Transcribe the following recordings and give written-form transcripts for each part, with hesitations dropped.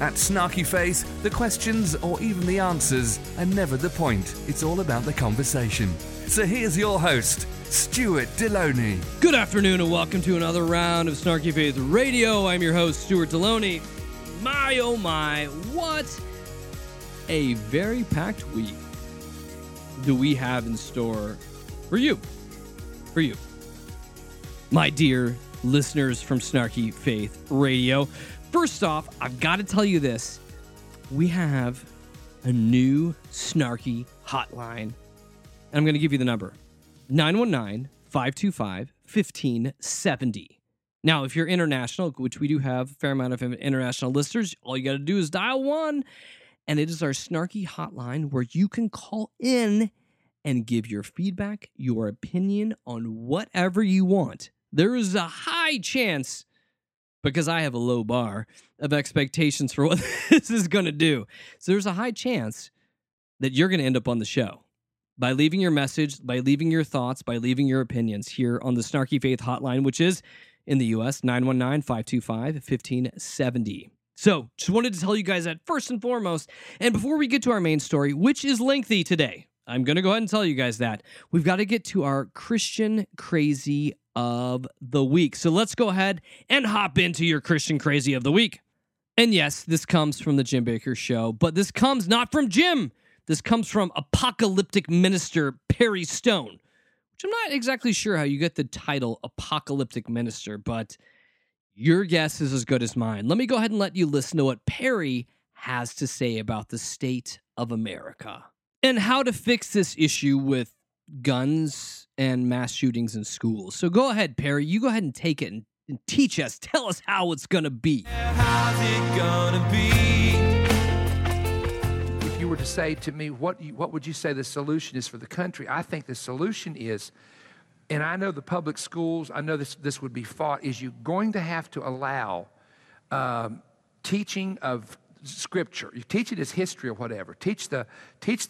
At Snarky Faith, the questions or even the answers are never the point. It's all about the conversation. So here's your host, Stuart Deloney. Good afternoon and welcome to another round of Snarky Faith Radio. I'm your host, Stuart Deloney. My, oh my, what a very packed week do we have in store for you. For you. My dear listeners from Snarky Faith Radio. First off, I've got to tell you this. We have a new Snarky hotline. And I'm going to give you the number, 919-525-1570. Now, if you're international, which we do have a fair amount of international listeners, all you got to do is dial 1, and it is our Snarky hotline where you can call in and give your feedback, your opinion on whatever you want. There is a high chance, because I have a low bar of expectations for what this is going to do, so there's a high chance that you're going to end up on the show. By leaving your message, by leaving your thoughts, by leaving your opinions here on the Snarky Faith Hotline, which is, in the U.S., 919-525-1570. So, just wanted to tell you guys that first and foremost, and before we get to our main story, which is lengthy today, I'm going to go ahead and tell you guys that. We've got to get to our Christian Crazy of the Week. So let's go ahead and hop into your Christian Crazy of the Week. And yes, this comes from the Jim Baker Show, but this comes not from Jim. This comes from apocalyptic minister Perry Stone, which I'm not exactly sure how you get the title apocalyptic minister, but your guess is as good as mine. Let me go ahead and let you listen to what Perry has to say about the state of America and how to fix this issue with guns and mass shootings in schools. So go ahead, Perry. You go ahead and take it and teach us. Tell us how it's going to be. How's it going to be? Were to say to me, what would you say the solution is for the country? I think the solution is, and I know the public schools, I know this would be fought, is you're going to have to allow teaching of Scripture. You teach it as history or whatever. Teach the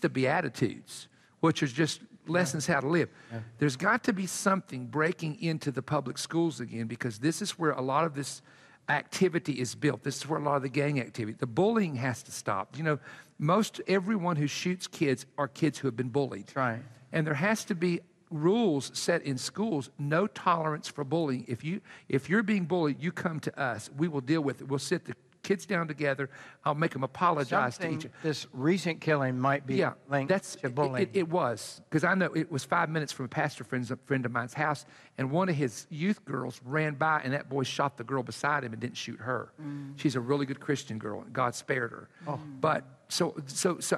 Beatitudes, which are just lessons how to live. Yeah. There's got to be something breaking into the public schools again, because this is where a lot of this activity is built. This is where a lot of the gang activity, the bullying has to stop. You know, most everyone who shoots kids are kids who have been bullied. Right. And there has to be rules set in schools, no tolerance for bullying. If you're being bullied, you come to us. We will deal with it. We'll sit the kids down together. I'll make them apologize to each other. This recent killing might be linked to bullying. It was, because I know it was 5 minutes from a pastor friend of mine's house, and one of his youth girls ran by, and that boy shot the girl beside him and didn't shoot her. Mm. She's a really good Christian girl, and God spared her. Oh. But so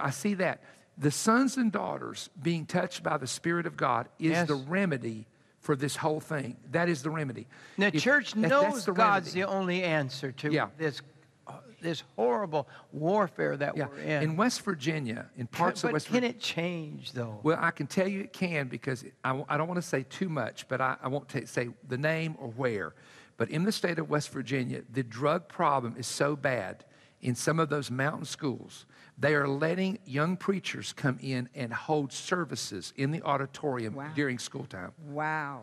I see that. The sons and daughters being touched by the Spirit of God is the remedy for this whole thing. That is the remedy. The church knows God's the only answer to this horrible warfare that we're in. In West Virginia, in parts of West Virginia. But can it change, though? Well, I can tell you it can, because I don't want to say too much, but I won't say the name or where. But in the state of West Virginia, the drug problem is so bad in some of those mountain schools, they are letting young preachers come in and hold services in the auditorium during school time. Wow.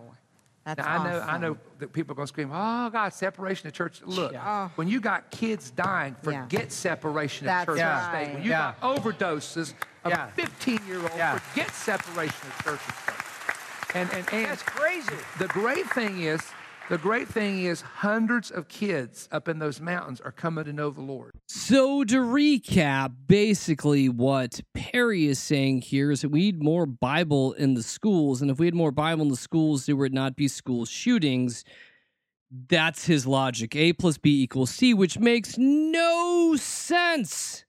That's now, awesome. I know that people are going to scream, oh, God, separation of church. Look, when you got kids dying, forget separation of church and state. When you got overdoses of a 15-year-old, forget separation of church and state. And that's crazy. The great thing is hundreds of kids up in those mountains are coming to know the Lord. So to recap, basically what Perry is saying here is that we need more Bible in the schools, and if we had more Bible in the schools, there would not be school shootings. That's his logic. A + B = C, which makes no sense.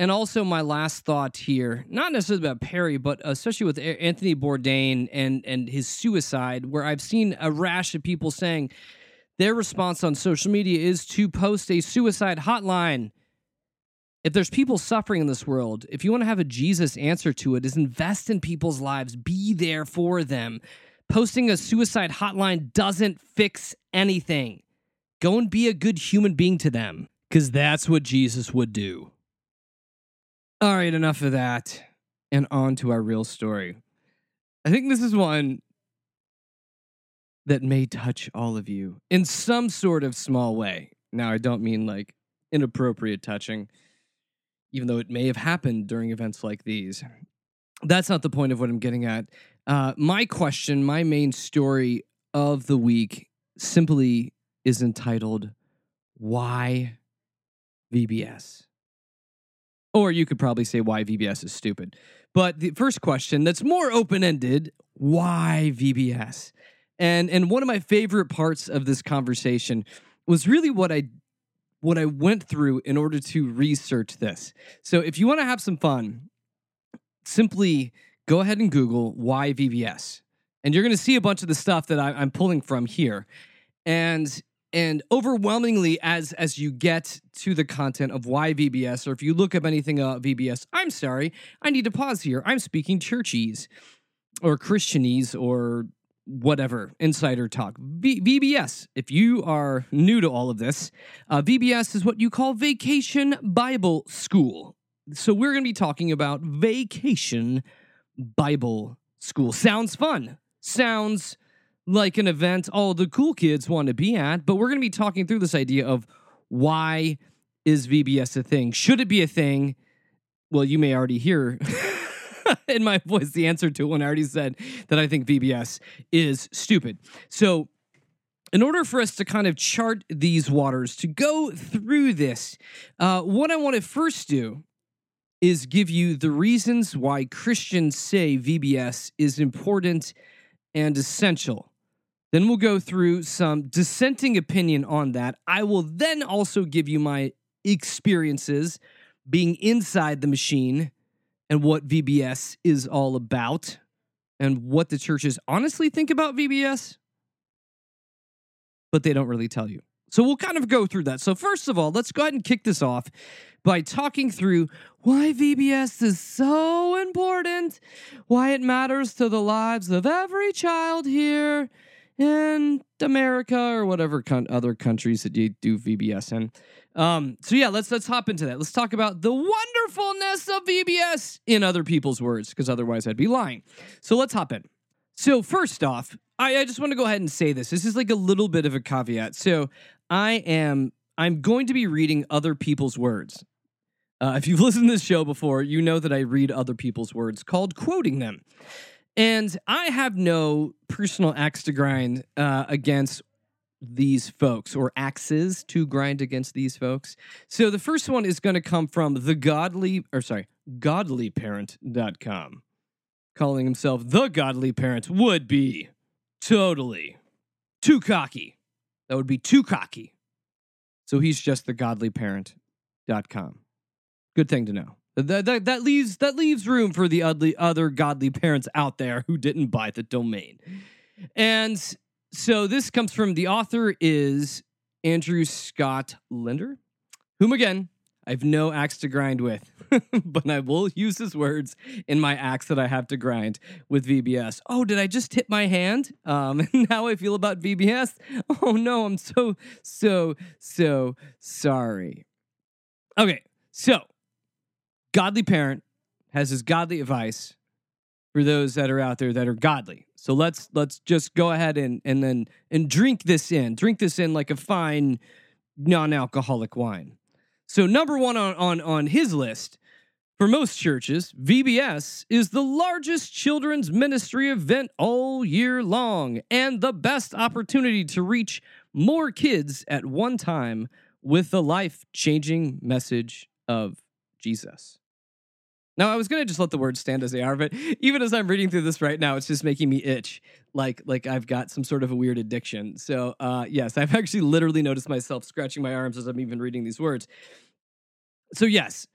And also my last thought here, not necessarily about Perry, but especially with Anthony Bourdain and his suicide, where I've seen a rash of people saying their response on social media is to post a suicide hotline. If there's people suffering in this world, if you want to have a Jesus answer to it, is invest in people's lives. Be there for them. Posting a suicide hotline doesn't fix anything. Go and be a good human being to them, because that's what Jesus would do. All right, enough of that, and on to our real story. I think this is one that may touch all of you in some sort of small way. Now, I don't mean like inappropriate touching, even though it may have happened during events like these. That's not the point of what I'm getting at. My main story of the week simply is entitled, Why VBS? Or you could probably say why VBS is stupid. But the first question that's more open-ended, why VBS? And one of my favorite parts of this conversation was really what I went through in order to research this. So if you want to have some fun, simply go ahead and Google why VBS. And you're going to see a bunch of the stuff that I'm pulling from here. And overwhelmingly, as you get to the content of why VBS, or if you look up anything about VBS, I'm sorry, I need to pause here. I'm speaking churchies or Christianese or whatever, insider talk. VBS, if you are new to all of this, VBS is what you call Vacation Bible School. So we're going to be talking about Vacation Bible School. Sounds fun. Sounds like an event all the cool kids want to be at, but we're going to be talking through this idea of why is VBS a thing? Should it be a thing? Well, you may already hear in my voice the answer to it when I already said that I think VBS is stupid. So in order for us to kind of chart these waters, to go through this, what I want to first do is give you the reasons why Christians say VBS is important and essential. Then we'll go through some dissenting opinion on that. I will then also give you my experiences being inside the machine and what VBS is all about and what the churches honestly think about VBS, but they don't really tell you. So we'll kind of go through that. So first of all, let's go ahead and kick this off by talking through why VBS is so important, why it matters to the lives of every child here in America or whatever other countries that you do VBS in. Let's hop into that. Let's talk about the wonderfulness of VBS in other people's words, because otherwise I'd be lying. So let's hop in. So first off, I just want to go ahead and say this. This is like a little bit of a caveat. So I'm going to be reading other people's words. If you've listened to this show before, you know that I read other people's words called quoting them. And I have no personal axe to grind against these folks, or axes to grind against these folks. So the first one is going to come from godlyparent.com. Calling himself the godly parent would be totally too cocky. That would be too cocky. So he's just the godlyparent.com. Good thing to know. That leaves room for the other godly parents out there who didn't buy the domain. And so this comes from, the author is Andrew Scott Linder, whom, again, I've no axe to grind with, but I will use his words in my axe that I have to grind with VBS. Oh, did I just hit my hand? How I feel about VBS? Oh, no, I'm so sorry. Okay, so Godly Parent has his godly advice for those that are out there that are godly. So let's just go ahead and then drink this in. Drink this in like a fine non-alcoholic wine. So number one on his list, for most churches, VBS is the largest children's ministry event all year long and the best opportunity to reach more kids at one time with the life-changing message of Jesus. Now, I was going to just let the words stand as they are, but even as I'm reading through this right now, it's just making me itch like I've got some sort of a weird addiction. So, yes, I've actually literally noticed myself scratching my arms as I'm even reading these words. So, yes,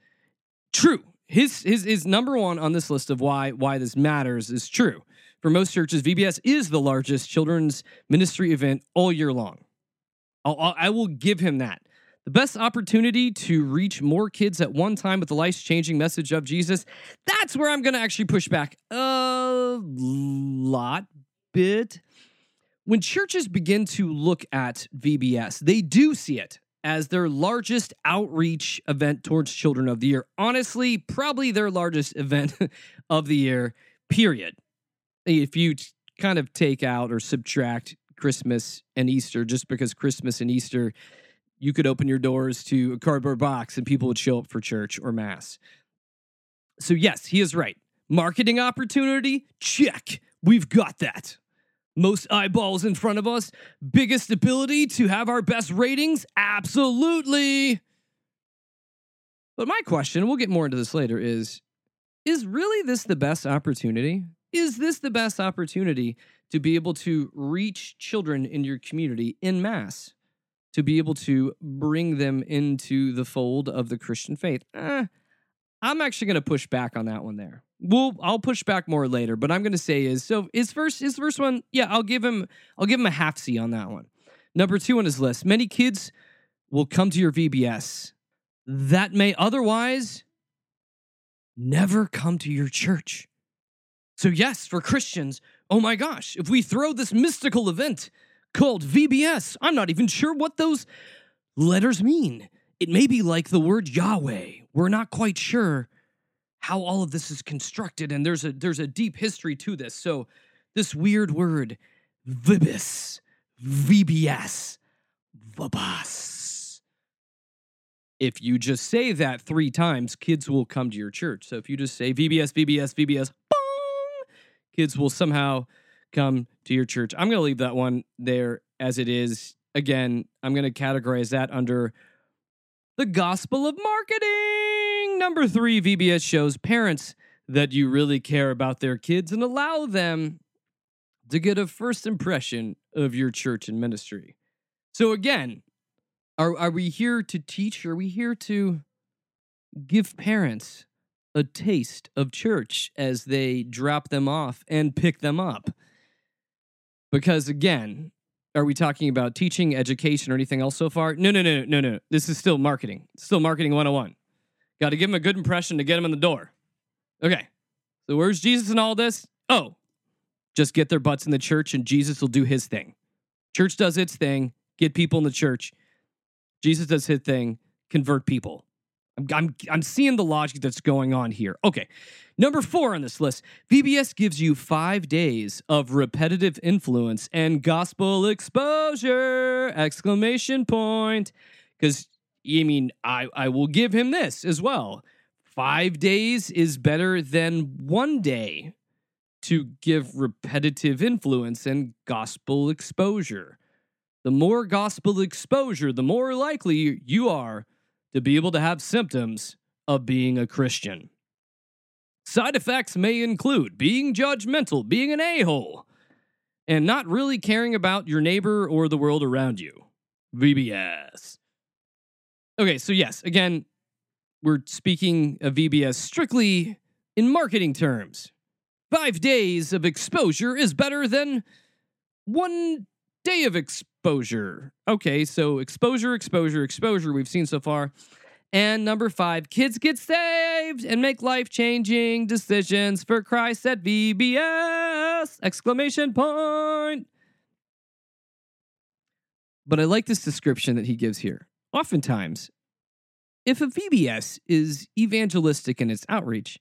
true. His number one on this list of why this matters is true. For most churches, VBS is the largest children's ministry event all year long. I will give him that. The best opportunity to reach more kids at one time with the life-changing message of Jesus. That's where I'm going to actually push back a lot bit. When churches begin to look at VBS, they do see it as their largest outreach event towards children of the year. Honestly, probably their largest event of the year, period. If you kind of take out or subtract Christmas and Easter, just because Christmas and Easter, you could open your doors to a cardboard box and people would show up for church or mass. So yes, he is right. Marketing opportunity, check. We've got that. Most eyeballs in front of us, biggest ability to have our best ratings? Absolutely. But my question, we'll get more into this later, is really this the best opportunity? Is this the best opportunity to be able to reach children in your community en masse, to be able to bring them into the fold of the Christian faith? I'm actually going to push back on that one there. I'll push back more later, but I'm going to say his first one, yeah, I'll give him a half C on that one. Number 2 on his list, many kids will come to your VBS that may otherwise never come to your church. So yes, for Christians, oh my gosh, if we throw this mystical event called VBS, I'm not even sure what those letters mean. It may be like the word Yahweh. We're not quite sure how all of this is constructed, and there's a deep history to this. So this weird word, VBS, VBS, VBS. If you just say that 3 times, kids will come to your church. So if you just say VBS, VBS, VBS, boom, kids will somehow come to your church. I'm going to leave that one there as it is. Again, I'm going to categorize that under the gospel of marketing. Number 3, VBS shows parents that you really care about their kids and allow them to get a first impression of your church and ministry. So again, are we here to teach? Are we here to give parents a taste of church as they drop them off and pick them up? Because again, are we talking about teaching, education, or anything else so far? No. This is still marketing. It's still marketing 101. Got to give him a good impression to get him in the door. Okay, so where's Jesus in all this? Oh, just get their butts in the church and Jesus will do his thing. Church does its thing. Get people in the church. Jesus does his thing. Convert people. I'm seeing the logic that's going on here. Okay, number 4 on this list. VBS gives you 5 days of repetitive influence and gospel exposure! ! Because I mean, I will give him this as well. 5 days is better than 1 day to give repetitive influence and gospel exposure. The more gospel exposure, the more likely you are to be able to have symptoms of being a Christian. Side effects may include being judgmental, being an a-hole, and not really caring about your neighbor or the world around you. VBS. Okay, so yes, again, we're speaking of VBS strictly in marketing terms. 5 days of exposure is better than 1 day of exposure. Okay, so exposure we've seen so far. And number 5, kids get saved and make life-changing decisions for Christ at VBS! ! But I like this description that he gives here. Oftentimes, if a VBS is evangelistic in its outreach,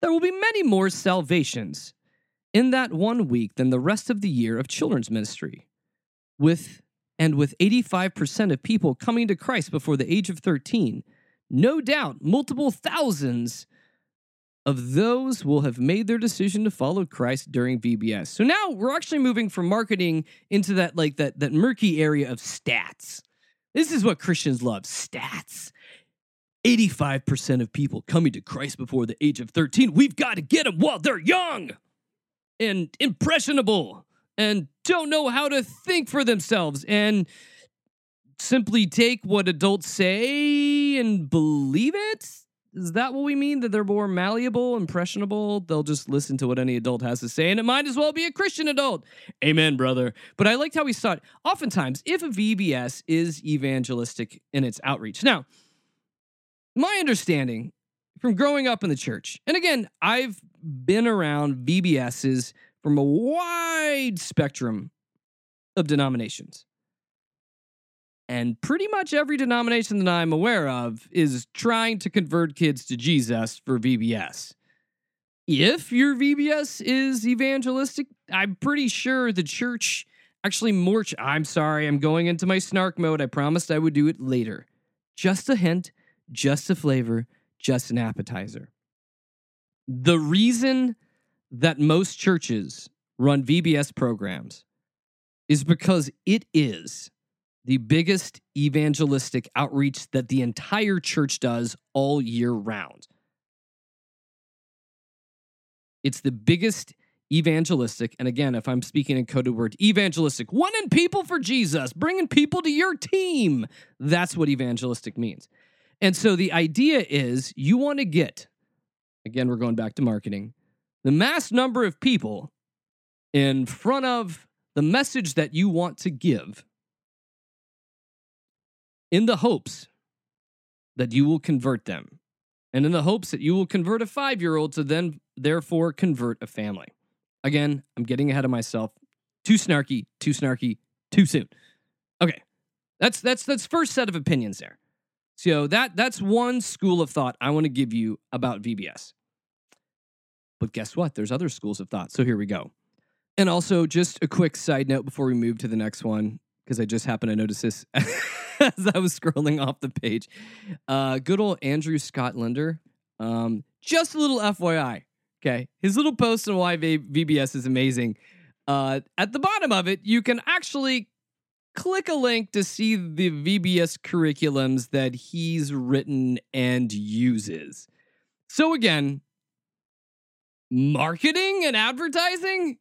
there will be many more salvations in that 1 week than the rest of the year of children's ministry. With 85% of people coming to Christ before the age of 13, no doubt multiple thousands of those will have made their decision to follow Christ during VBS. So now we're actually moving from marketing into that that murky area of stats. This is what Christians love, stats. 85% of people coming to Christ before the age of 13. We've got to get them while they're young and impressionable and don't know how to think for themselves and simply take what adults say and believe it. Is that what we mean? That they're more malleable, impressionable? They'll just listen to what any adult has to say, and it might as well be a Christian adult. Amen, brother. But I liked how he saw it. Oftentimes, if a VBS is evangelistic in its outreach. Now, my understanding from growing up in the church, and again, I've been around VBSs from a wide spectrum of denominations. And pretty much every denomination that I'm aware of is trying to convert kids to Jesus for VBS. If your VBS is evangelistic, I'm pretty sure the church actually more... I'm sorry, I'm going into my snark mode. I promised I would do it later. Just a hint, just a flavor, just an appetizer. The reason that most churches run VBS programs is because it is the biggest evangelistic outreach that the entire church does all year round. It's the biggest evangelistic, and again, if I'm speaking in coded word, evangelistic, winning people for Jesus, bringing people to your team. That's what evangelistic means. And so the idea is you want to get, again, we're going back to marketing, the mass number of people in front of the message that you want to give, in the hopes that you will convert them, and in the hopes that you will convert a 5-year-old to then, therefore, convert a family. Again, I'm getting ahead of myself. Too snarky, too soon. Okay, that's first set of opinions there. So that's one school of thought I want to give you about VBS. But guess what? There's other schools of thought, so here we go. And also, just a quick side note before we move to the next one, because I just happened to notice this as I was scrolling off the page. Good old Andrew Scott Linder. Just a little FYI, okay? His little post on why VBS is amazing. At the bottom of it, you can actually click a link to see the VBS curriculums that he's written and uses. So again, marketing and advertising?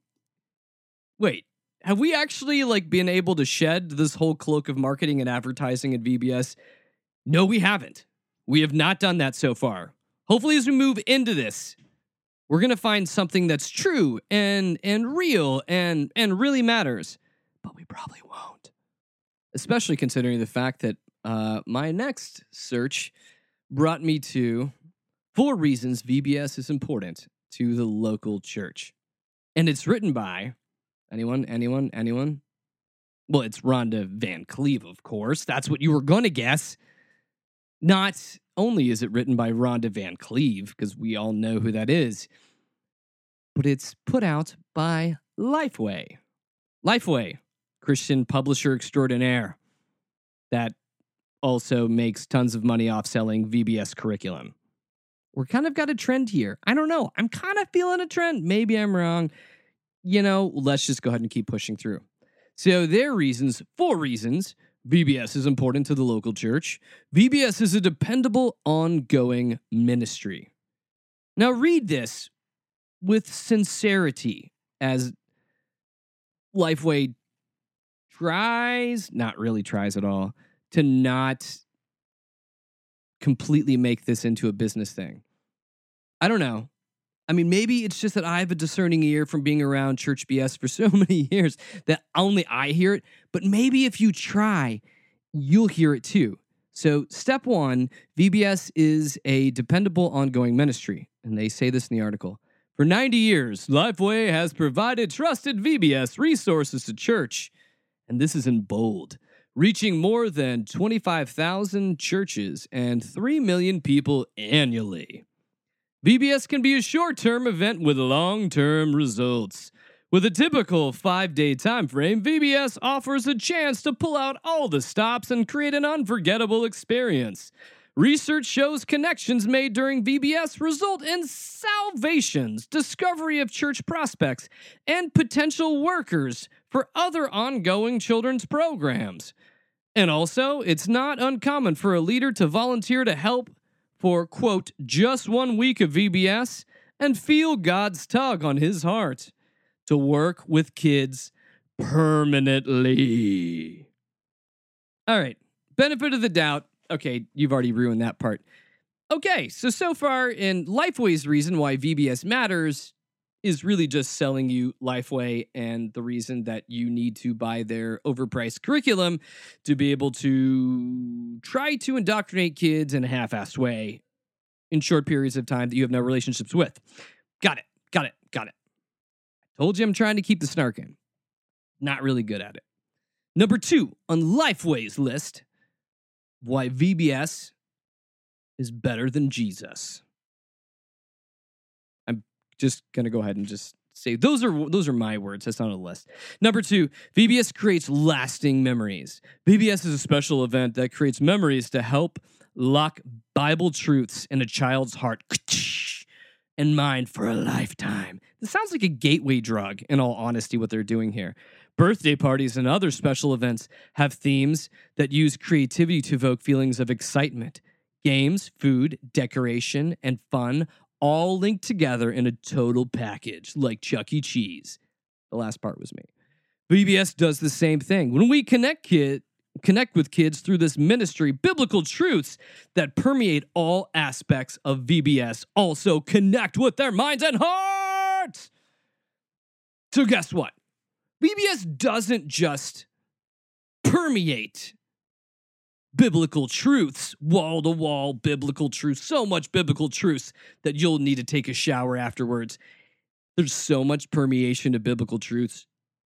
Wait. Have we actually been able to shed this whole cloak of marketing and advertising and VBS? No, we haven't. We have not done that so far. Hopefully, as we move into this, we're going to find something that's true and real and really matters. But we probably won't. Especially considering the fact that my next search brought me to 4 reasons VBS is important to the local church. And it's written by... Anyone? Well, it's Rhonda Van Cleave, of course. That's what you were going to guess. Not only is it written by Rhonda Van Cleave, because we all know who that is, but it's put out by Lifeway. Lifeway, Christian publisher extraordinaire, that also makes tons of money off selling VBS curriculum. We're kind of got a trend here. I don't know. I'm kind of feeling a trend. Maybe I'm wrong. Let's just go ahead and keep pushing through. So there are 4 reasons VBS is important to the local church. VBS is a dependable, ongoing ministry. Now read this with sincerity as Lifeway not really tries at all, to not completely make this into a business thing. I don't know. I mean, maybe it's just that I have a discerning ear from being around church BS for so many years that only I hear it, but maybe if you try, you'll hear it too. So step 1, VBS is a dependable ongoing ministry, and they say this in the article. For 90 years, Lifeway has provided trusted VBS resources to church, and this is in bold, reaching more than 25,000 churches and 3 million people annually. VBS can be a short-term event with long-term results. With a typical 5-day time frame, VBS offers a chance to pull out all the stops and create an unforgettable experience. Research shows connections made during VBS result in salvations, discovery of church prospects, and potential workers for other ongoing children's programs. And also, it's not uncommon for a leader to volunteer to help for, quote, just 1 week of VBS and feel God's tug on his heart to work with kids permanently. All right, benefit of the doubt. Okay, you've already ruined that part. Okay, so far in Lifeway's reason why VBS matters is really just selling you Lifeway and the reason that you need to buy their overpriced curriculum to be able to try to indoctrinate kids in a half-assed way in short periods of time that you have no relationships with. Got it. I told you I'm trying to keep the snark in. Not really good at it. Number two on Lifeway's list, why VBS is better than Jesus. Just going to go ahead and just say, those are my words. That's not on the list. Number two, VBS creates lasting memories. VBS is a special event that creates memories to help lock Bible truths in a child's heart and mind for a lifetime. This sounds like a gateway drug, in all honesty, what they're doing here. Birthday parties and other special events have themes that use creativity to evoke feelings of excitement. Games, food, decoration, and fun all linked together in a total package, like Chuck E. Cheese. The last part was me. VBS does the same thing. When we connect with kids through this ministry, biblical truths that permeate all aspects of VBS also connect with their minds and hearts. So guess what? VBS doesn't just permeate biblical truths, wall-to-wall biblical truths, so much biblical truths that you'll need to take a shower afterwards. There's so much permeation to biblical truths,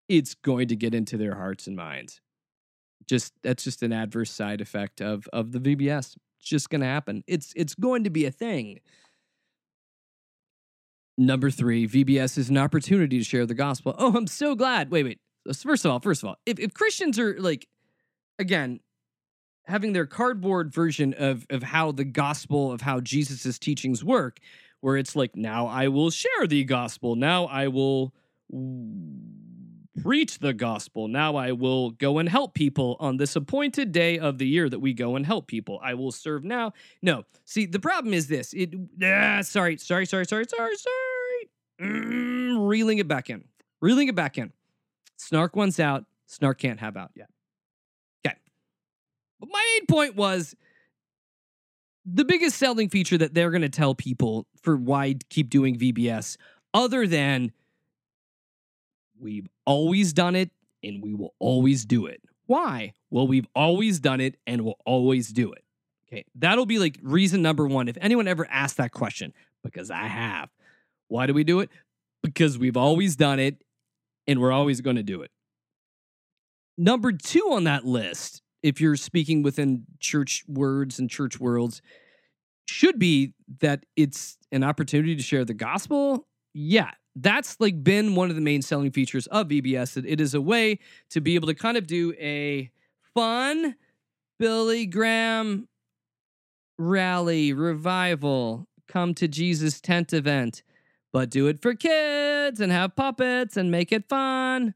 it's going to get into their hearts and minds. That's just an adverse side effect of the VBS. It's just going to happen. It's going to be a thing. Number three, VBS is an opportunity to share the gospel. Oh, I'm so glad. Wait. First of all, if Christians are like, again, having their cardboard version of how the gospel, of how Jesus' teachings work, where it's like, now I will share the gospel. Now I will preach the gospel. Now I will go and help people on this appointed day of the year that we go and help people. I will serve now. No. See, the problem is this. Reeling it back in. Snark one's out. Snark can't have out yet. But my main point was the biggest selling feature that they're going to tell people for why keep doing VBS, other than we've always done it and we will always do it. Why? Well, we've always done it and we'll always do it. Okay, that'll be like reason number one. If anyone ever asked that question, because I have. Why do we do it? Because we've always done it and we're always going to do it. Number two on that list, if you're speaking within church words and church worlds, should be that it's an opportunity to share the gospel. Yeah, that's like been one of the main selling features of VBS, that it is a way to be able to kind of do a fun Billy Graham rally, revival, come to Jesus tent event, but do it for kids and have puppets and make it fun.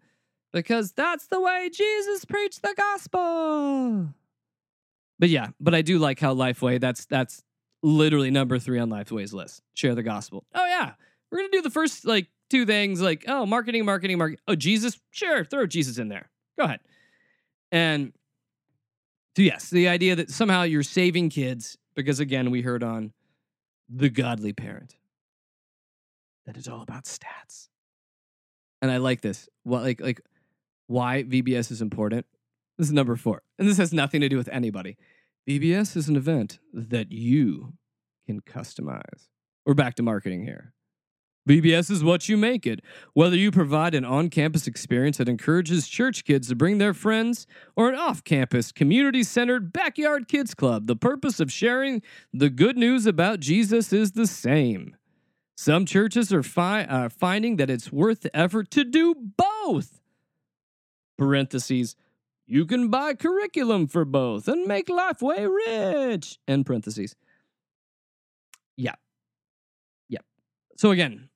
Because that's the way Jesus preached the gospel. But I do like how Lifeway, that's literally number three on Lifeway's list. Share the gospel. Oh, yeah. We're going to do the first, like, two things, like, oh, marketing. Oh, Jesus? Sure, throw Jesus in there. Go ahead. And, so yes, the idea that somehow you're saving kids, because, again, we heard on The Godly Parent, that it's all about stats. And I like this. Well, like, why VBS is important. This is number four. And this has nothing to do with anybody. VBS is an event that you can customize. We're back to marketing here. VBS is what you make it. Whether you provide an on-campus experience that encourages church kids to bring their friends or an off-campus, community-centered backyard kids club, the purpose of sharing the good news about Jesus is the same. Some churches are finding that it's worth the effort to do both. Parentheses, you can buy curriculum for both and make Lifeway rich. End parentheses. Yeah. So again,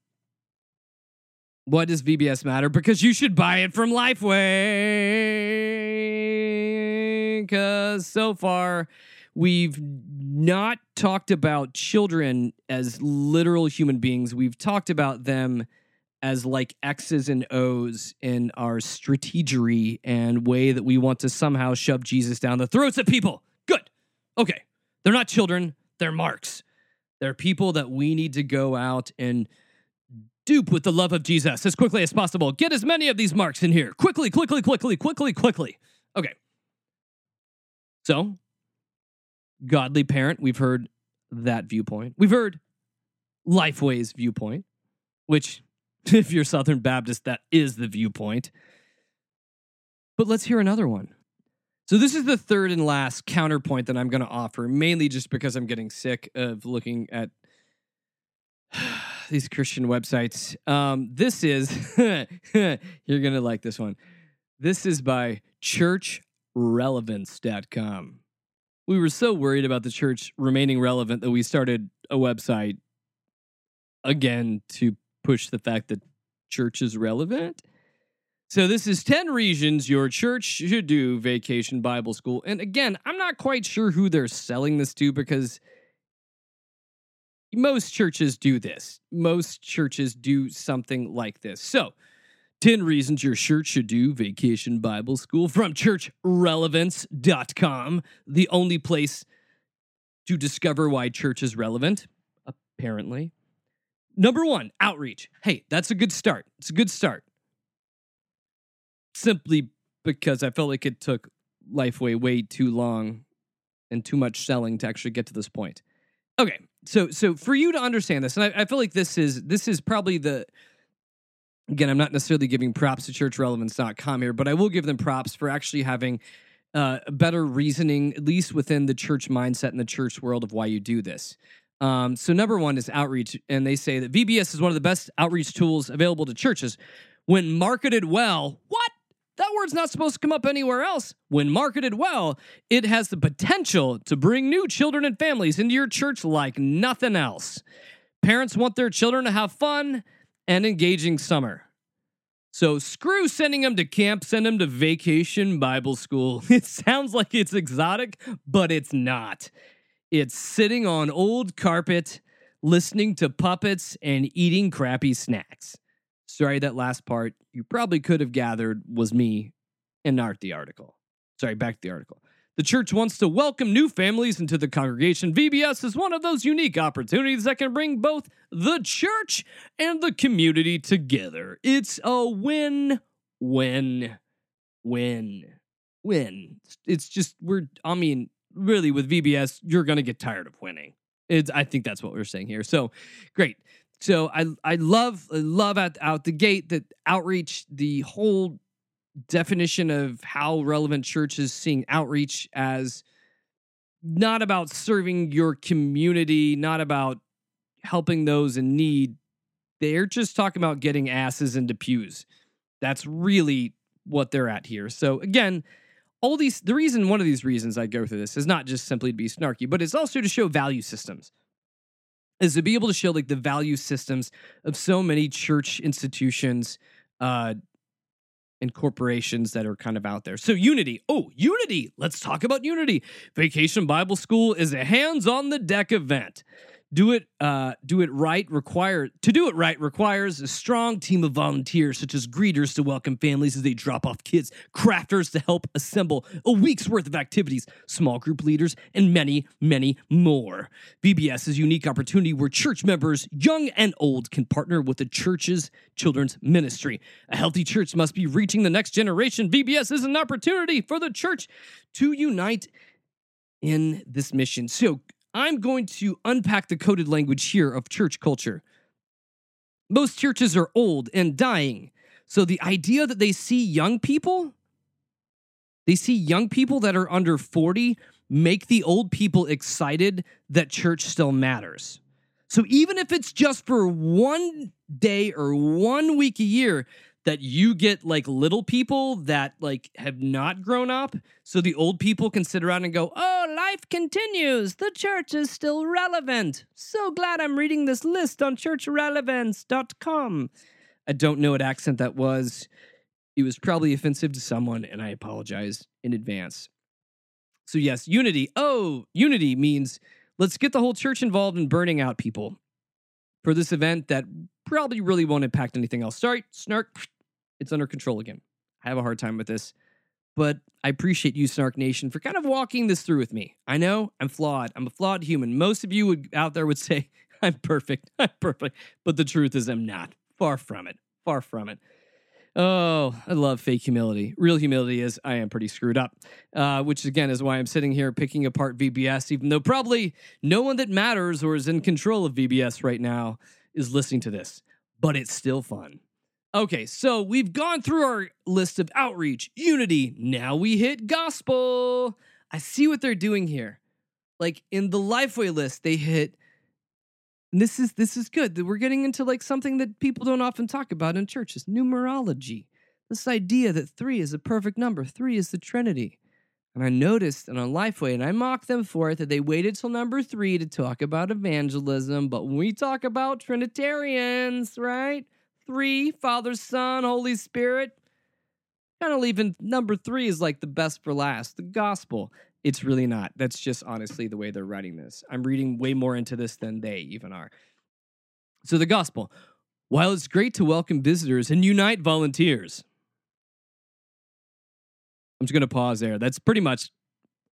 why does VBS matter? Because you should buy it from Lifeway. Because so far, we've not talked about children as literal human beings. We've talked about them as like X's and O's in our strategery and way that we want to somehow shove Jesus down the throats of people. Good. Okay. They're not children. They're marks. They're people that we need to go out and dupe with the love of Jesus as quickly as possible. Get as many of these marks in here. Quickly. Okay. So, godly parent, we've heard that viewpoint. We've heard Lifeway's viewpoint, which, if you're Southern Baptist, that is the viewpoint. But let's hear another one. So this is the third and last counterpoint that I'm going to offer, mainly just because I'm getting sick of looking at these Christian websites. This is, you're going to like this one. This is by churchrelevance.com. We were so worried about the church remaining relevant that we started a website, again, to push the fact that church is relevant. So this is 10 reasons your church should do Vacation Bible School. And again, I'm not quite sure who they're selling this to, because most churches do this. Most churches do something like this. So 10 reasons your church should do Vacation Bible School from churchrelevance.com, the only place to discover why church is relevant, apparently. Number one, outreach. Hey, that's a good start. It's a good start. Simply because I felt like it took Lifeway way too long and too much selling to actually get to this point. Okay, so for you to understand this, and I feel like this is probably the, again, I'm not necessarily giving props to churchrelevance.com here, but I will give them props for actually having better reasoning, at least within the church mindset and the church world, of why you do this. So number one is outreach, and they say that VBS is one of the best outreach tools available to churches when marketed well. What? That word's not supposed to come up anywhere else. When marketed well, it has the potential to bring new children and families into your church like nothing else. Parents want their children to have fun and engaging summer. So screw sending them to camp, send them to Vacation Bible School. It sounds like it's exotic, but it's not. It's sitting on old carpet, listening to puppets, and eating crappy snacks. Sorry, that last part you probably could have gathered was me and not the article. Sorry, back to the article. The church wants to welcome new families into the congregation. VBS is one of those unique opportunities that can bring both the church and the community together. It's a win. It's just, really with VBS, you're going to get tired of winning. I think that's what we're saying here. So, great. So I love out the gate that outreach, the whole definition of how relevant church is, seeing outreach as not about serving your community, not about helping those in need. They're just talking about getting asses into pews. That's really what they're at here. So again, one of these reasons I go through this is not just simply to be snarky, but it's also to show value systems. Is to be able to show like the value systems of so many church institutions and corporations that are kind of out there. So unity. Oh, unity. Let's talk about unity. Vacation Bible School is a hands-on-the-deck event. To do it right requires a strong team of volunteers, such as greeters to welcome families as they drop off kids, crafters to help assemble a week's worth of activities, small group leaders, and many, many more. VBS is a unique opportunity where church members, young and old, can partner with the church's children's ministry. A healthy church must be reaching the next generation. VBS is an opportunity for the church to unite in this mission. So, I'm going to unpack the coded language here of church culture. Most churches are old and dying. So the idea that they see young people that are under 40, make the old people excited that church still matters. So even if it's just for one day or 1 week a year, that you get like little people that like have not grown up, so the old people can sit around and go, oh, life continues. The church is still relevant. So glad I'm reading this list on churchrelevance.com. I don't know what accent that was. It was probably offensive to someone, and I apologize in advance. So yes, unity. Oh, unity means let's get the whole church involved in burning out people for this event that probably really won't impact anything else. Sorry, snark. It's under control again. I have a hard time with this. But I appreciate you, Snark Nation, for kind of walking this through with me. I know I'm flawed. I'm a flawed human. Most of you out there would say, I'm perfect. I'm perfect. But the truth is I'm not. Far from it. Far from it. Oh, I love fake humility. Real humility is I am pretty screwed up, which again is why I'm sitting here picking apart VBS, even though probably no one that matters or is in control of VBS right now is listening to this, but it's still fun. Okay, so we've gone through our list of outreach, unity. Now we hit gospel. I see what they're doing here. Like in the Lifeway list, they hit, and this is good. We're getting into like something that people don't often talk about in churches, numerology. This idea that 3 is a perfect number. 3 is the Trinity. And I noticed on Lifeway, and I mocked them for it, that they waited till number 3 to talk about evangelism. But when we talk about Trinitarians, right? 3, Father, Son, Holy Spirit. Kind of leaving number 3 is like the best for last, the gospel. It's really not. That's just honestly the way they're writing this. I'm reading way more into this than they even are. So the gospel. While it's great to welcome visitors and unite volunteers. I'm just going to pause there. That's pretty much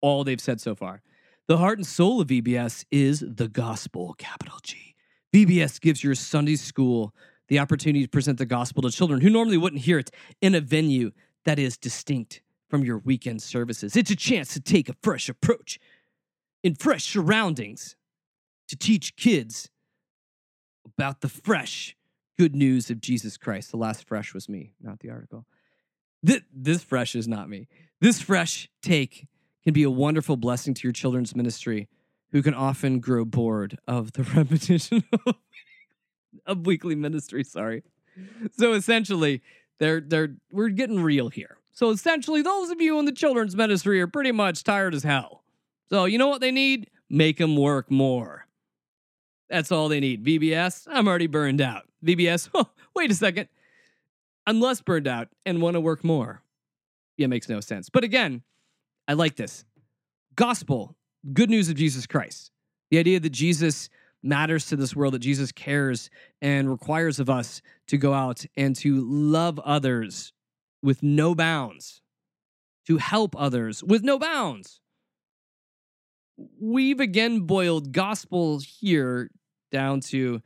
all they've said so far. The heart and soul of VBS is the gospel, capital G. VBS gives your Sunday school the opportunity to present the gospel to children who normally wouldn't hear it in a venue that is distinct from your weekend services. It's a chance to take a fresh approach in fresh surroundings to teach kids about the fresh good news of Jesus Christ. The last fresh was me, not the article. This fresh is not me. This fresh take can be a wonderful blessing to your children's ministry, who can often grow bored of the repetition of weekly ministry, sorry. So essentially, we're getting real here. So essentially, those of you in the children's ministry are pretty much tired as hell. So you know what they need? Make them work more. That's all they need. VBS, I'm already burned out. VBS, oh, wait a second. I'm less burned out and want to work more. Yeah, it makes no sense. But again, I like this. Gospel, good news of Jesus Christ. The idea that Jesus matters to this world, that Jesus cares and requires of us to go out and to love others with no bounds, to help others with no bounds. We've again boiled gospel here down to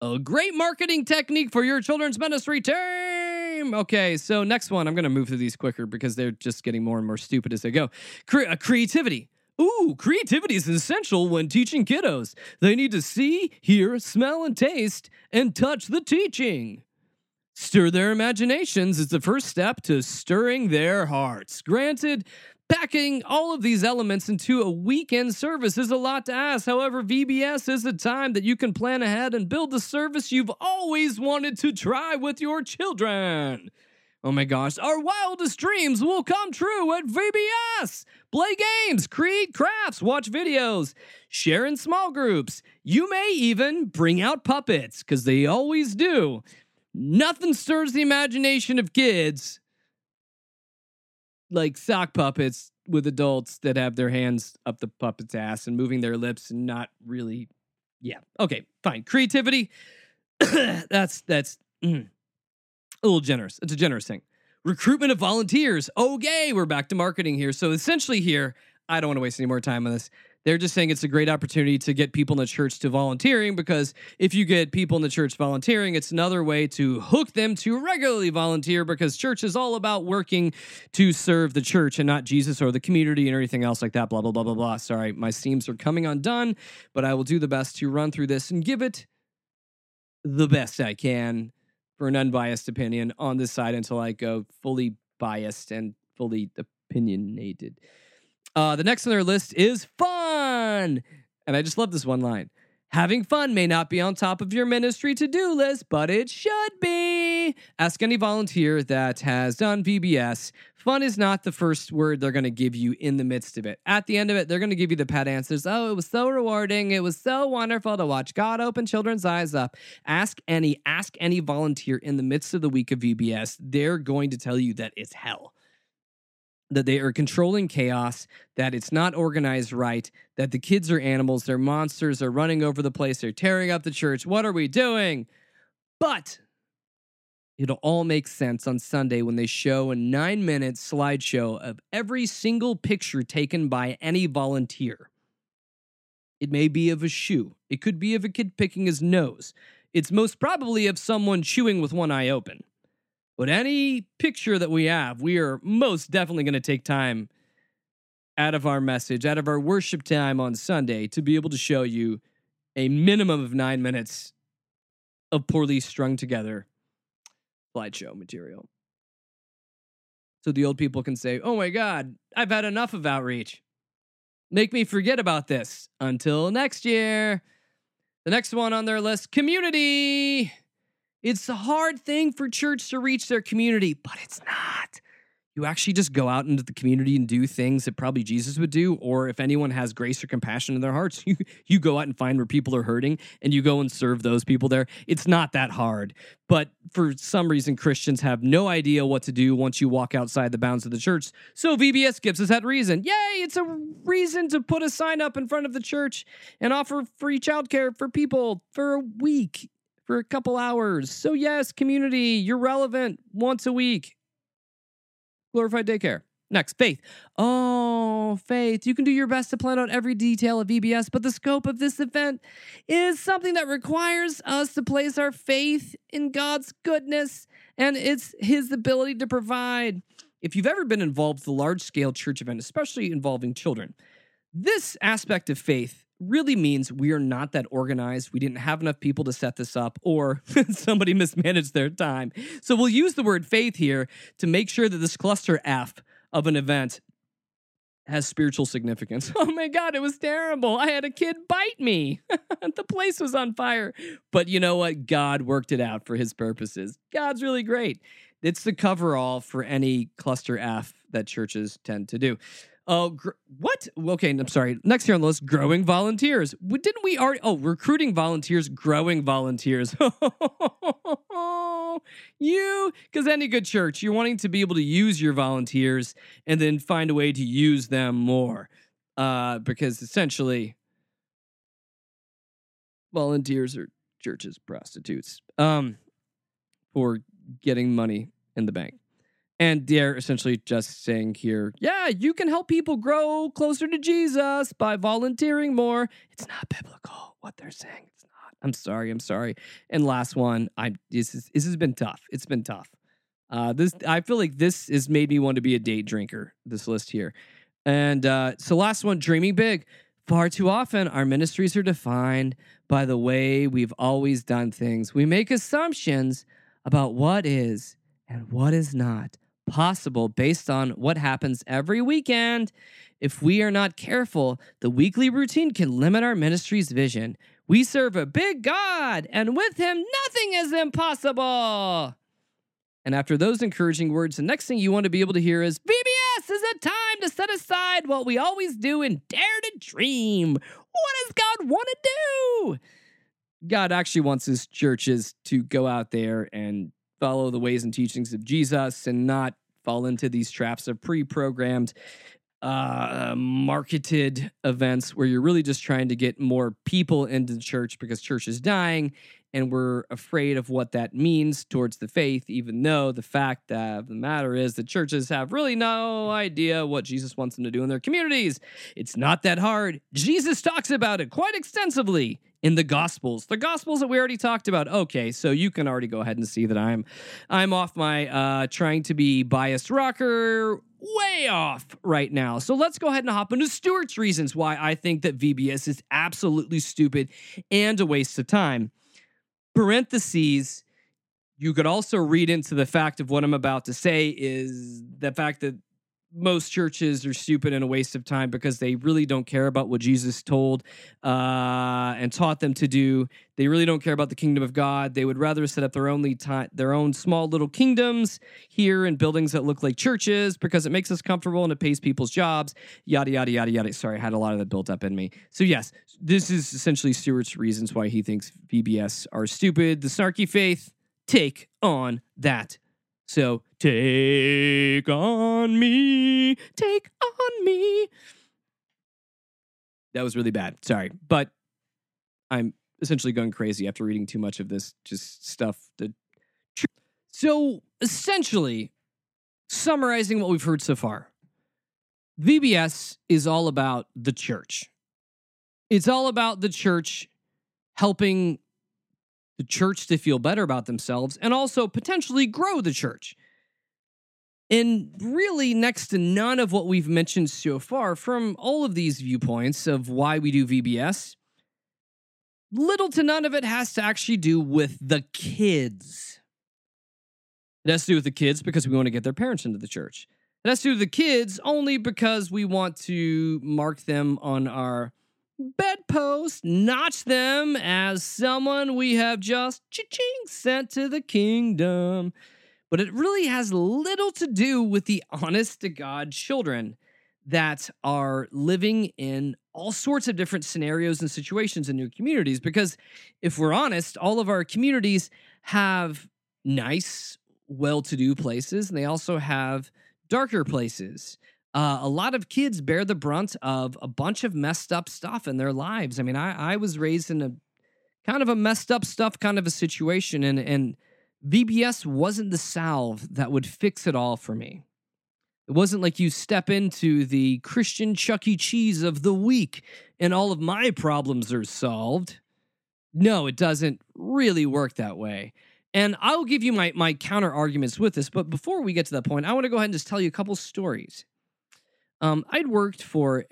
a great marketing technique for your children's ministry team. Okay, so next one, I'm going to move through these quicker because they're just getting more and more stupid as they go. Creativity. Ooh, creativity is essential when teaching kiddos. They need to see, hear, smell, and taste, and touch the teaching. Stir their imaginations is the first step to stirring their hearts. Granted, packing all of these elements into a weekend service is a lot to ask. However, VBS is a time that you can plan ahead and build the service you've always wanted to try with your children. Oh my gosh, our wildest dreams will come true at VBS. Play games, create crafts, watch videos, share in small groups. You may even bring out puppets, because they always do. Nothing stirs the imagination of kids like sock puppets with adults that have their hands up the puppet's ass and moving their lips and not really, yeah. Okay, fine. Creativity, that's... a little generous. It's a generous thing. Recruitment of volunteers. Okay, we're back to marketing here. So essentially here, I don't want to waste any more time on this. They're just saying it's a great opportunity to get people in the church to volunteering, because if you get people in the church volunteering, it's another way to hook them to regularly volunteer, because church is all about working to serve the church and not Jesus or the community and everything else like that, blah, blah, blah, blah, blah. Sorry, my seams are coming undone, but I will do the best to run through this and give it the best I can for an unbiased opinion on this side until I go fully biased and fully opinionated. The next on their list is fun. And I just love this one line. Having fun may not be on top of your ministry to-do list, but it should be. Ask any volunteer that has done VBS. Fun is not the first word they're going to give you in the midst of it. At the end of it, they're going to give you the pat answers. Oh, it was so rewarding. It was so wonderful to watch God open children's eyes up. Ask any volunteer in the midst of the week of VBS. They're going to tell you that it's hell, that they are controlling chaos, that it's not organized right, that the kids are animals, they're monsters, they're running over the place, they're tearing up the church. What are we doing? But It'll all make sense on Sunday when they show a 9-minute slideshow of every single picture taken by any volunteer. It may be of a shoe. It could be of a kid picking his nose. It's most probably of someone chewing with one eye open. But any picture that we have, we are most definitely going to take time out of our message, out of our worship time on Sunday, to be able to show you a minimum of 9 minutes of poorly strung together slideshow material. So the old people can say, oh my God, I've had enough of outreach. Make me forget about this until next year. The next one on their list, community. It's a hard thing for church to reach their community, but it's not. You actually just go out into the community and do things that probably Jesus would do, or if anyone has grace or compassion in their hearts, you go out and find where people are hurting, and you go and serve those people there. It's not that hard. But for some reason, Christians have no idea what to do once you walk outside the bounds of the church, so VBS gives us that reason. Yay, it's a reason to put a sign up in front of the church and offer free childcare for people for a week, for a couple hours. So yes, community, you're relevant once a week. Glorified daycare. Next, faith. Oh, faith. You can do your best to plan out every detail of VBS, but the scope of this event is something that requires us to place our faith in God's goodness, and it's His ability to provide. If you've ever been involved with a large-scale church event, especially involving children, this aspect of faith really means we are not that organized. We didn't have enough people to set this up, or somebody mismanaged their time. So we'll use the word faith here to make sure that this cluster F of an event has spiritual significance. Oh my God, it was terrible. I had a kid bite me. The place was on fire. But you know what? God worked it out for His purposes. God's really great. It's the coverall for any cluster F that churches tend to do. Oh, what? Okay, I'm sorry. Next here on the list, growing volunteers. Didn't we already? Oh, recruiting volunteers, growing volunteers. Because any good church, you're wanting to be able to use your volunteers and then find a way to use them more. Because essentially, volunteers are churches' prostitutes for getting money in the bank. And they're essentially just saying here, yeah, you can help people grow closer to Jesus by volunteering more. It's not biblical, what they're saying. It's not. I'm sorry. And last one, this has been tough. It's been tough. I feel like this has made me want to be a date drinker, this list here. And so last one, dreaming big. Far too often, our ministries are defined by the way we've always done things. We make assumptions about what is and what is not possible based on what happens every weekend. If we are not careful, the weekly routine can limit our ministry's vision. We serve a big God, and with Him, nothing is impossible. And after those encouraging words, the next thing you want to be able to hear is, VBS is a time to set aside what we always do and dare to dream. What does God want to do? God actually wants His churches to go out there and follow the ways and teachings of Jesus and not fall into these traps of pre-programmed, marketed events where you're really just trying to get more people into the church because church is dying, and we're afraid of what that means towards the faith, even though the fact of the matter is that churches have really no idea what Jesus wants them to do in their communities. It's not that hard. Jesus talks about it quite extensively in the Gospels that we already talked about. Okay, so you can already go ahead and see that I'm off my trying to be biased rocker way off right now. So let's go ahead and hop into Stuart's reasons why I think that VBS is absolutely stupid and a waste of time. Parentheses, you could also read into the fact of what I'm about to say is the fact that most churches are stupid and a waste of time because they really don't care about what Jesus told and taught them to do. They really don't care about the kingdom of God. They would rather set up their own small little kingdoms here in buildings that look like churches because it makes us comfortable and it pays people's jobs, yada, yada, yada, yada. Sorry, I had a lot of that built up in me. So yes, this is essentially Stuart's reasons why he thinks VBS are stupid. The Snarky Faith, take on that. So take on me. That was really bad. Sorry, but I'm essentially going crazy after reading too much of this just stuff. So essentially, summarizing what we've heard so far, VBS is all about the church. It's all about the church helping the church to feel better about themselves and also potentially grow the church. And really next to none of what we've mentioned so far from all of these viewpoints of why we do VBS, little to none of it has to actually do with the kids. It has to do with the kids because we want to get their parents into the church. It has to do with the kids only because we want to mark them on our bedpost, notch them as someone we have just cha-ching sent to the kingdom. But it really has little to do with the honest-to-God children that are living in all sorts of different scenarios and situations in your communities. Because if we're honest, all of our communities have nice, well-to-do places, and they also have darker places. A lot of kids bear the brunt of a bunch of messed-up stuff in their lives. I mean, I was raised in a kind of a messed-up stuff kind of a situation, and VBS wasn't the salve that would fix it all for me. It wasn't like you step into the Christian Chuck E. Cheese of the week and all of my problems are solved. No, it doesn't really work that way. And I'll give you my counter arguments with this, but before we get to that point, I want to go ahead and just tell you a couple stories. I'd worked for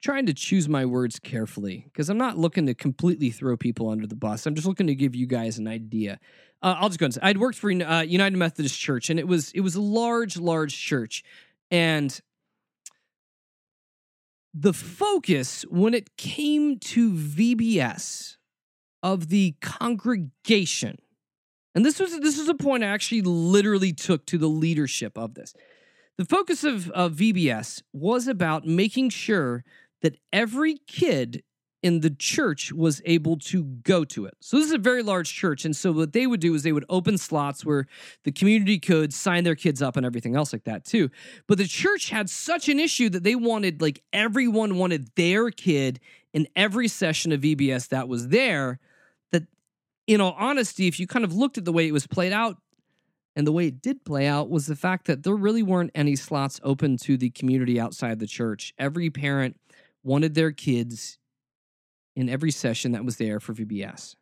trying to choose my words carefully because I'm not looking to completely throw people under the bus. I'm just looking to give you guys an idea. I'll just go and say I'd worked for United Methodist Church, and it was a large church, and the focus when it came to VBS of the congregation, and this was a point I actually literally took to the leadership of this. The focus of VBS was about making sure that every kid in the church was able to go to it. So this is a very large church, and so what they would do is they would open slots where the community could sign their kids up and everything else like that too. But the church had such an issue that they wanted, like everyone wanted their kid in every session of VBS that was there, that in all honesty, if you kind of looked at the way it was played out, and the way it did play out was the fact that there really weren't any slots open to the community outside the church. Every parent wanted their kids in every session that was there for VBS.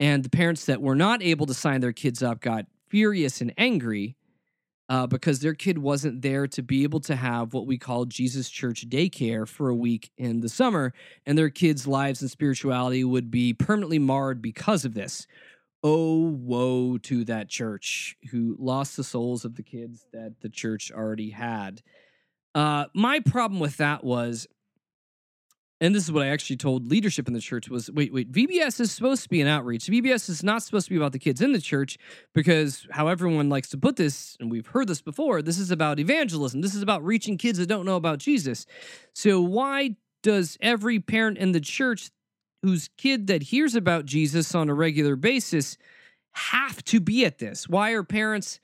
And the parents that were not able to sign their kids up got furious and angry because their kid wasn't there to be able to have what we call Jesus Church daycare for a week in the summer, and their kids' lives and spirituality would be permanently marred because of this. Oh, woe to that church who lost the souls of the kids that the church already had. My problem with that was, and this is what I actually told leadership in the church was, wait, VBS is supposed to be an outreach. VBS is not supposed to be about the kids in the church because how everyone likes to put this, and we've heard this before, this is about evangelism. This is about reaching kids that don't know about Jesus. So why does every parent in the church whose kid that hears about Jesus on a regular basis have to be at this? Why are parents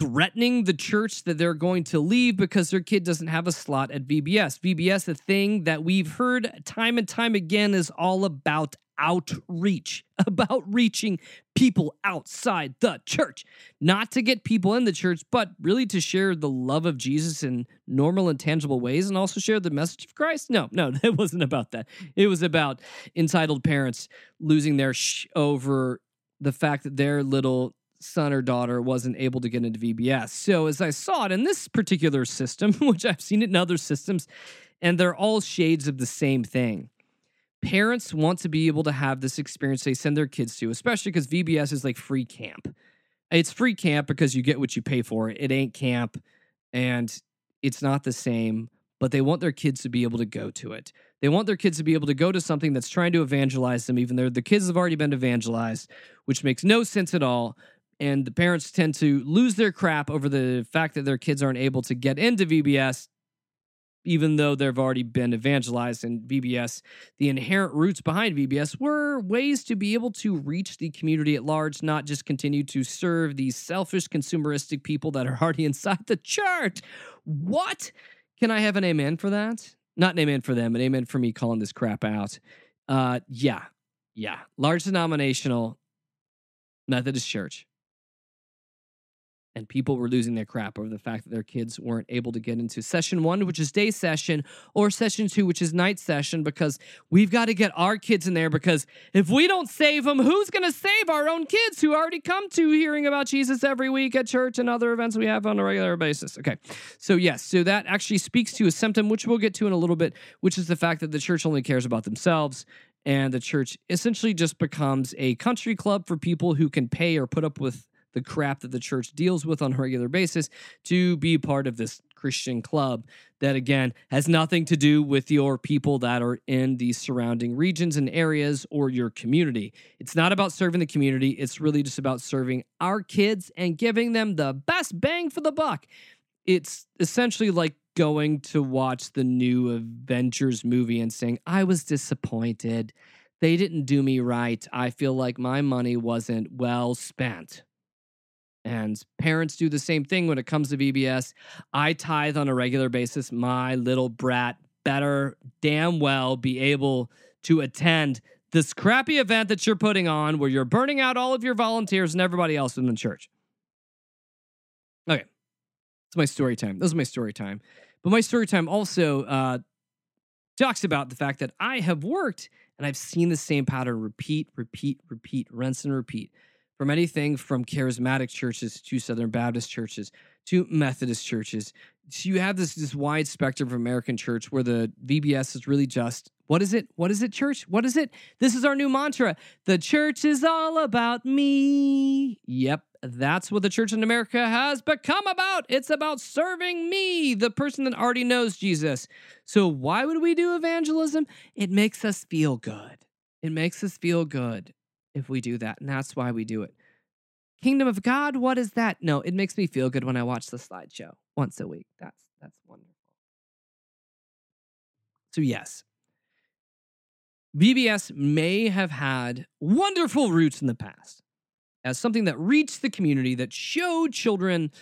threatening the church that they're going to leave because their kid doesn't have a slot at VBS? VBS, a thing that we've heard time and time again, is all about outreach, about reaching people outside the church. Not to get people in the church, but really to share the love of Jesus in normal and tangible ways and also share the message of Christ? No, it wasn't about that. It was about entitled parents losing their shit over the fact that their little son or daughter wasn't able to get into VBS. So as I saw it in this particular system, which I've seen it in other systems, and they're all shades of the same thing. Parents want to be able to have this experience they send their kids to, especially because VBS is like free camp. It's free camp because you get what you pay for. It ain't camp, and it's not the same, but they want their kids to be able to go to it. They want their kids to be able to go to something that's trying to evangelize them, even though the kids have already been evangelized, which makes no sense at all. And the parents tend to lose their crap over the fact that their kids aren't able to get into VBS, even though they've already been evangelized. And VBS, the inherent roots behind VBS were ways to be able to reach the community at large, not just continue to serve these selfish, consumeristic people that are already inside the church. What? Can I have an amen for that? Not an amen for them, an amen for me calling this crap out. Yeah, Yeah, large denominational Methodist church. And people were losing their crap over the fact that their kids weren't able to get into session one, which is day session, or session two, which is night session, because we've got to get our kids in there, because if we don't save them, who's going to save our own kids who already come to hearing about Jesus every week at church and other events we have on a regular basis? Okay, so yes, so that actually speaks to a symptom, which we'll get to in a little bit, which is the fact that the church only cares about themselves. And the church essentially just becomes a country club for people who can pay or put up with the crap that the church deals with on a regular basis to be part of this Christian club that, again, has nothing to do with your people that are in the surrounding regions and areas or your community. It's not about serving the community. It's really just about serving our kids and giving them the best bang for the buck. It's essentially like going to watch the new Avengers movie and saying, I was disappointed. They didn't do me right. I feel like my money wasn't well spent. And parents do the same thing when it comes to VBS. I tithe on a regular basis. My little brat better damn well be able to attend this crappy event that you're putting on where you're burning out all of your volunteers and everybody else in the church. Okay. It's my story time. This is my story time. But my story time also talks about the fact that I have worked and I've seen the same pattern repeat, rinse and repeat. From anything from charismatic churches to Southern Baptist churches to Methodist churches. So you have this wide spectrum of American church where the VBS is really just, what is it? What is it, church? What is it? This is our new mantra. The church is all about me. Yep, that's what the church in America has become about. It's about serving me, the person that already knows Jesus. So why would we do evangelism? It makes us feel good. It makes us feel good if we do that, and that's why we do it. Kingdom of God, what is that? No, it makes me feel good when I watch the slideshow once a week. That's wonderful. So yes, VBS may have had wonderful roots in the past as something that reached the community, that showed children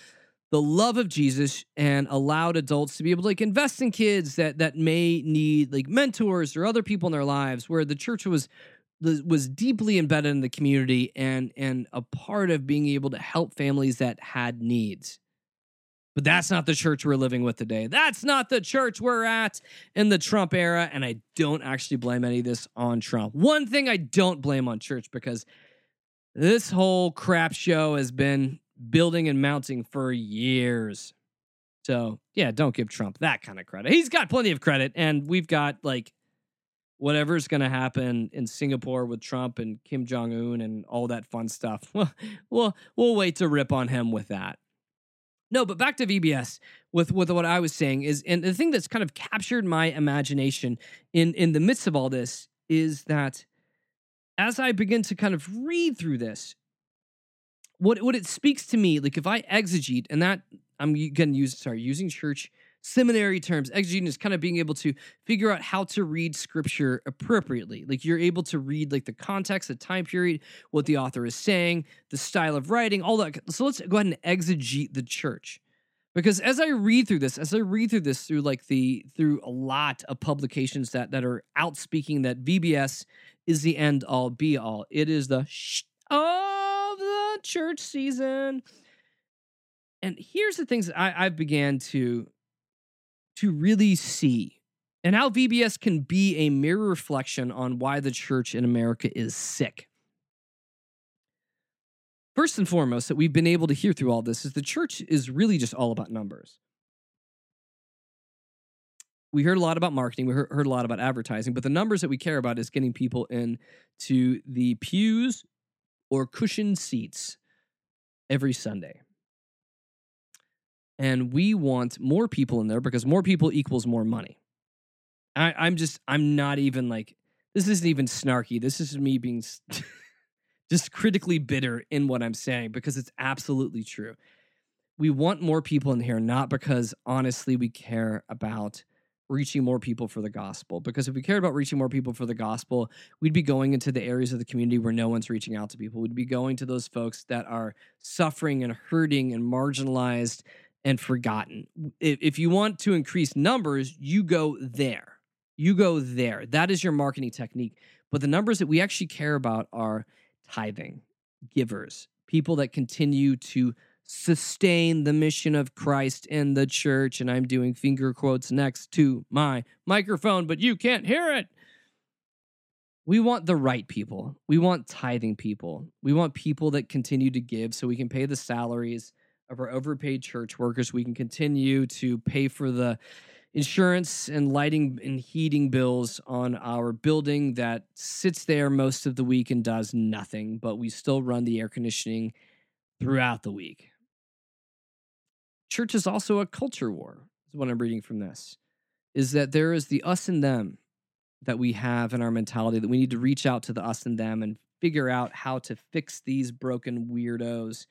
the love of Jesus and allowed adults to be able to like invest in kids that may need like mentors or other people in their lives, where the church was deeply embedded in the community and a part of being able to help families that had needs. But that's not the church we're living with today. That's not the church we're at in the Trump era, and I don't actually blame any of this on Trump. One thing I don't blame on church, because this whole crap show has been building and mounting for years. So, yeah, don't give Trump that kind of credit. He's got plenty of credit, and we've got, like, whatever's going to happen in Singapore with Trump and Kim Jong-un and all that fun stuff, we'll wait to rip on him with that. No, but back to VBS with what I was saying is, and the thing that's kind of captured my imagination in the midst of all this is that as I begin to kind of read through this, what it speaks to me, like if I exegete, and that I'm going to using church seminary terms, exegeting is kind of being able to figure out how to read scripture appropriately. Like you're able to read like the context, the time period, what the author is saying, the style of writing, all that. So let's go ahead and exegete the church. Because as I read through this, through like through a lot of publications that are out speaking that VBS is the end all be all. It is the of the church season. And here's the things that I've began to really see, and how VBS can be a mirror reflection on why the church in America is sick. First and foremost, that we've been able to hear through all this is the church is really just all about numbers. We heard a lot about marketing, we heard a lot about advertising, but the numbers that we care about is getting people into the pews or cushioned seats every Sunday. And we want more people in there because more people equals more money. I'm not even like, this isn't even snarky. This is me being just critically bitter in what I'm saying, because it's absolutely true. We want more people in here, not because honestly we care about reaching more people for the gospel. Because if we cared about reaching more people for the gospel, we'd be going into the areas of the community where no one's reaching out to people. We'd be going to those folks that are suffering and hurting and marginalized and forgotten. If you want to increase numbers, you go there. That is your marketing technique. But the numbers that we actually care about are tithing, givers, people that continue to sustain the mission of Christ in the church. And I'm doing finger quotes next to my microphone, but you can't hear it. We want the right people. We want tithing people. We want people that continue to give so we can pay the salaries of our overpaid church workers. We can continue to pay for the insurance and lighting and heating bills on our building that sits there most of the week and does nothing, but we still run the air conditioning throughout the week. Church is also a culture war, is what I'm reading from this, is that there is the us and them that we have in our mentality, that we need to reach out to the us and them and figure out how to fix these broken weirdos.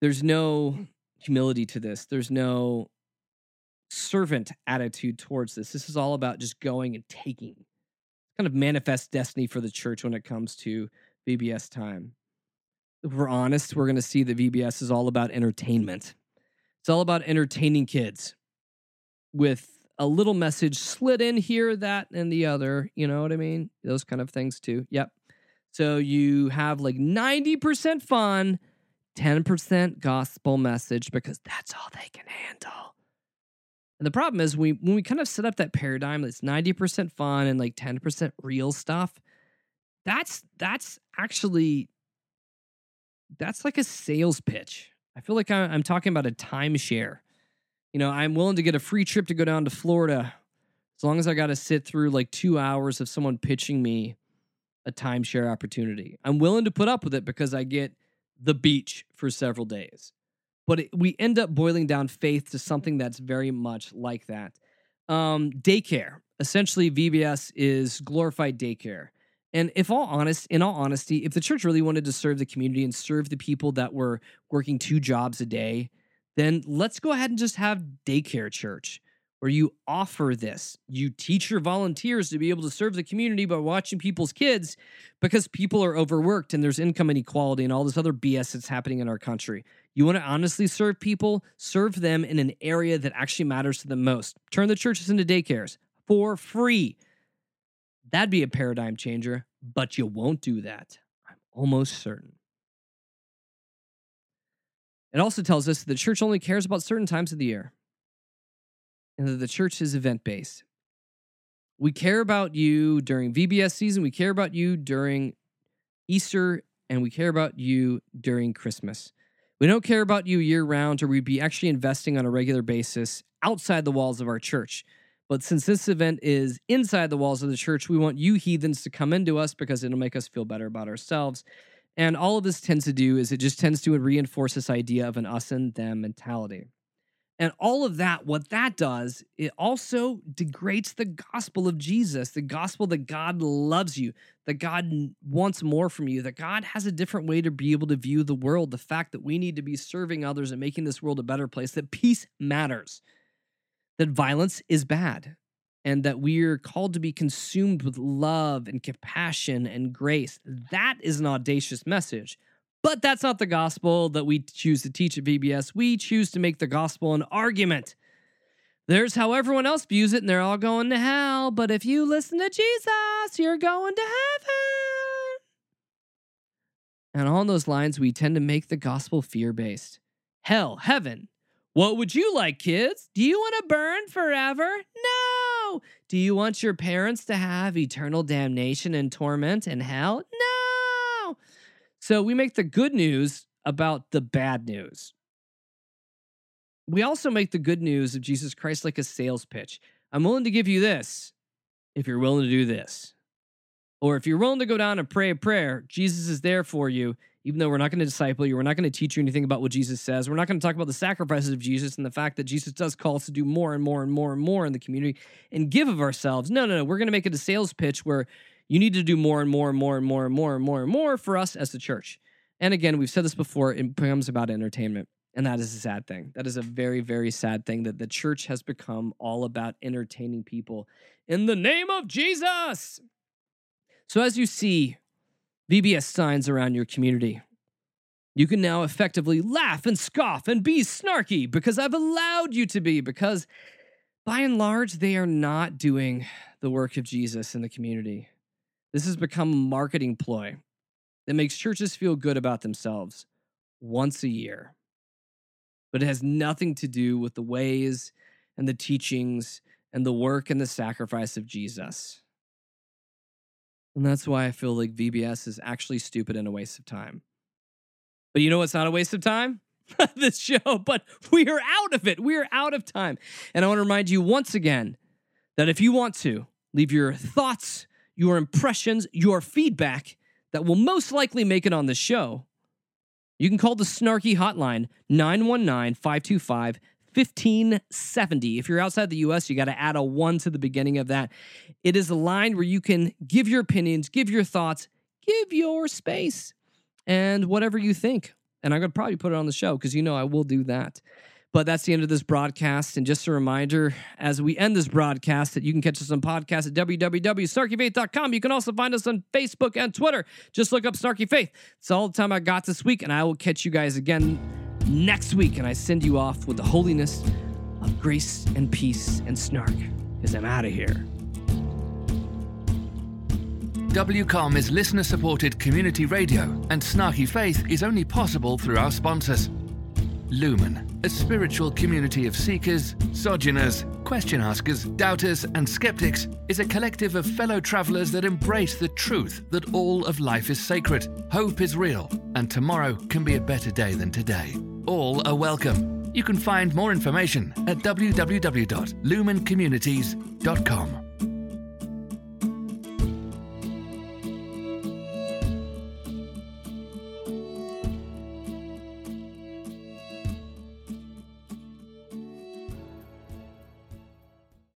There's no humility to this. There's no servant attitude towards this. This is all about just going and taking. Kind of manifest destiny for the church when it comes to VBS time. If we're honest, we're going to see that VBS is all about entertainment. It's all about entertaining kids with a little message slid in here, that, and the other. You know what I mean? Those kind of things too. Yep. So you have like 90% fun, 10% gospel message, because that's all they can handle. And the problem is when we kind of set up that paradigm that's 90% fun and like 10% real stuff, that's like a sales pitch. I feel like I'm talking about a timeshare. You know, I'm willing to get a free trip to go down to Florida as long as I got to sit through like 2 hours of someone pitching me a timeshare opportunity. I'm willing to put up with it because I get the beach for several days. But we end up boiling down faith to something that's very much like that. Daycare. Essentially, VBS is glorified daycare. And in all honesty, if the church really wanted to serve the community and serve the people that were working 2 jobs a day, then let's go ahead and just have daycare church where you offer this. You teach your volunteers to be able to serve the community by watching people's kids, because people are overworked and there's income inequality and all this other BS that's happening in our country. You want to honestly serve people? Serve them in an area that actually matters to them most. Turn the churches into daycares for free. That'd be a paradigm changer, but you won't do that. I'm almost certain. It also tells us that the church only cares about certain times of the year, and that the church is event-based. We care about you during VBS season, we care about you during Easter, and we care about you during Christmas. We don't care about you year-round, or we'd be actually investing on a regular basis outside the walls of our church. But since this event is inside the walls of the church, we want you heathens to come into us because it'll make us feel better about ourselves. And all of this tends to do is it just tends to reinforce this idea of an us and them mentality. And all of that, what that does, it also degrades the gospel of Jesus, the gospel that God loves you, that God wants more from you, that God has a different way to be able to view the world, the fact that we need to be serving others and making this world a better place, that peace matters, that violence is bad, and that we are called to be consumed with love and compassion and grace. That is an audacious message, but that's not the gospel that we choose to teach at VBS. We choose to make the gospel an argument. There's how everyone else views it, and they're all going to hell, but if you listen to Jesus, you're going to heaven. And on those lines, we tend to make the gospel fear-based. Hell, heaven. What would you like, kids? Do you want to burn forever? No. Do you want your parents to have eternal damnation and torment and hell? No! So we make the good news about the bad news. We also make the good news of Jesus Christ like a sales pitch. I'm willing to give you this if you're willing to do this. Or if you're willing to go down and pray a prayer, Jesus is there for you, even though we're not going to disciple you. We're not going to teach you anything about what Jesus says. We're not going to talk about the sacrifices of Jesus and the fact that Jesus does call us to do more and more and more and more in the community and give of ourselves. No. We're going to make it a sales pitch where you need to do more and more and more and more and more and more and more for us as the church. And again, we've said this before, it becomes about entertainment. And that is a sad thing. That is a very, very sad thing, that the church has become all about entertaining people in the name of Jesus. So as you see VBS signs around your community, you can now effectively laugh and scoff and be snarky, because I've allowed you to be, because by and large, they are not doing the work of Jesus in the community. This has become a marketing ploy that makes churches feel good about themselves once a year. But it has nothing to do with the ways and the teachings and the work and the sacrifice of Jesus. And that's why I feel like VBS is actually stupid and a waste of time. But you know what's not a waste of time? This show, but we are out of it. We are out of time. And I want to remind you once again that if you want to, leave your thoughts, your impressions, your feedback that will most likely make it on the show. You can call the Snarky Hotline, 919-525-1570. If you're outside the U.S., you got to add a 1 to the beginning of that. It is a line where you can give your opinions, give your thoughts, give your space, and whatever you think. And I'm going to probably put it on the show because, you know, I will do that. But that's the end of this broadcast. And just a reminder, as we end this broadcast, that you can catch us on podcasts at www.snarkyfaith.com. You can also find us on Facebook and Twitter. Just look up Snarky Faith. It's all the time I got this week, and I will catch you guys again next week. And I send you off with the holiness of grace and peace and snark, because I'm out of here. WCOM is listener-supported community radio, and Snarky Faith is only possible through our sponsors. Lumen, a spiritual community of seekers, sojourners, question askers, doubters, and skeptics, is a collective of fellow travelers that embrace the truth that all of life is sacred, hope is real, and tomorrow can be a better day than today. All are welcome. You can find more information at www.lumencommunities.com.